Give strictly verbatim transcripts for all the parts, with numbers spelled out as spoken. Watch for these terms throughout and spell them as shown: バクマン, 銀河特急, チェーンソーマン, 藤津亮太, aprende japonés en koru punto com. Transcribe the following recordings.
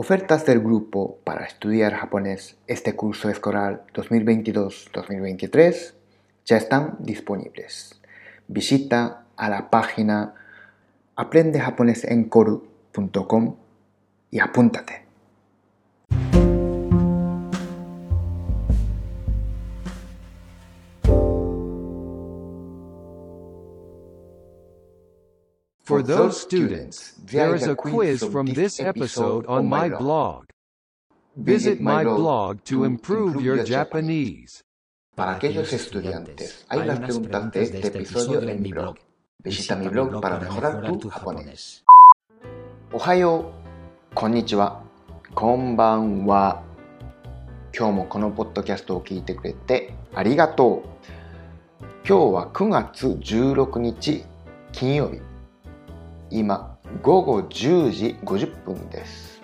Ofertas del grupo para estudiar japonés este curso escolar dos mil veintidós dos mil veintitrés ya están disponibles. Visita a la página aprende japonés en koru punto com y apúntate. For those students, there is a quiz from this episode on my blog. Visit my blog to improve your Japanese. Para aquellos estudiantes, hay las preguntas de este episodio en mi blog. Visita mi blog para mejorar tu japonés. Ohayo, konnichiwa, konbanwa. 今日もこのポッドキャストを聞いてくれてありがとう。今日はくがつじゅうろくにち金曜日。今ごごじゅうじごじゅっぷんです。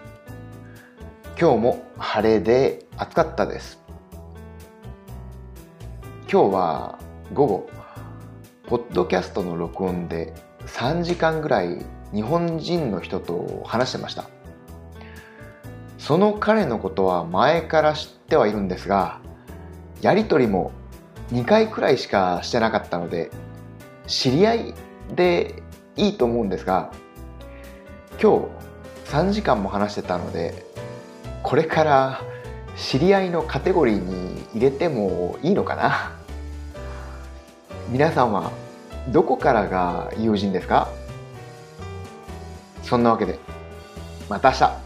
今日も晴れで暑かったです。今日は午後ポッドキャストの録音でさんじかんぐらい日本人の人と話してました。その彼のことは前から知ってはいるんですが、やり取りもにかいくらいしかしてなかったので知り合いでいいと思うんですが、今日さんじかんも話してたのでこれから知り合いのカテゴリーに入れてもいいのかな。皆さんはどこからが友人ですか？そんなわけでまた明日。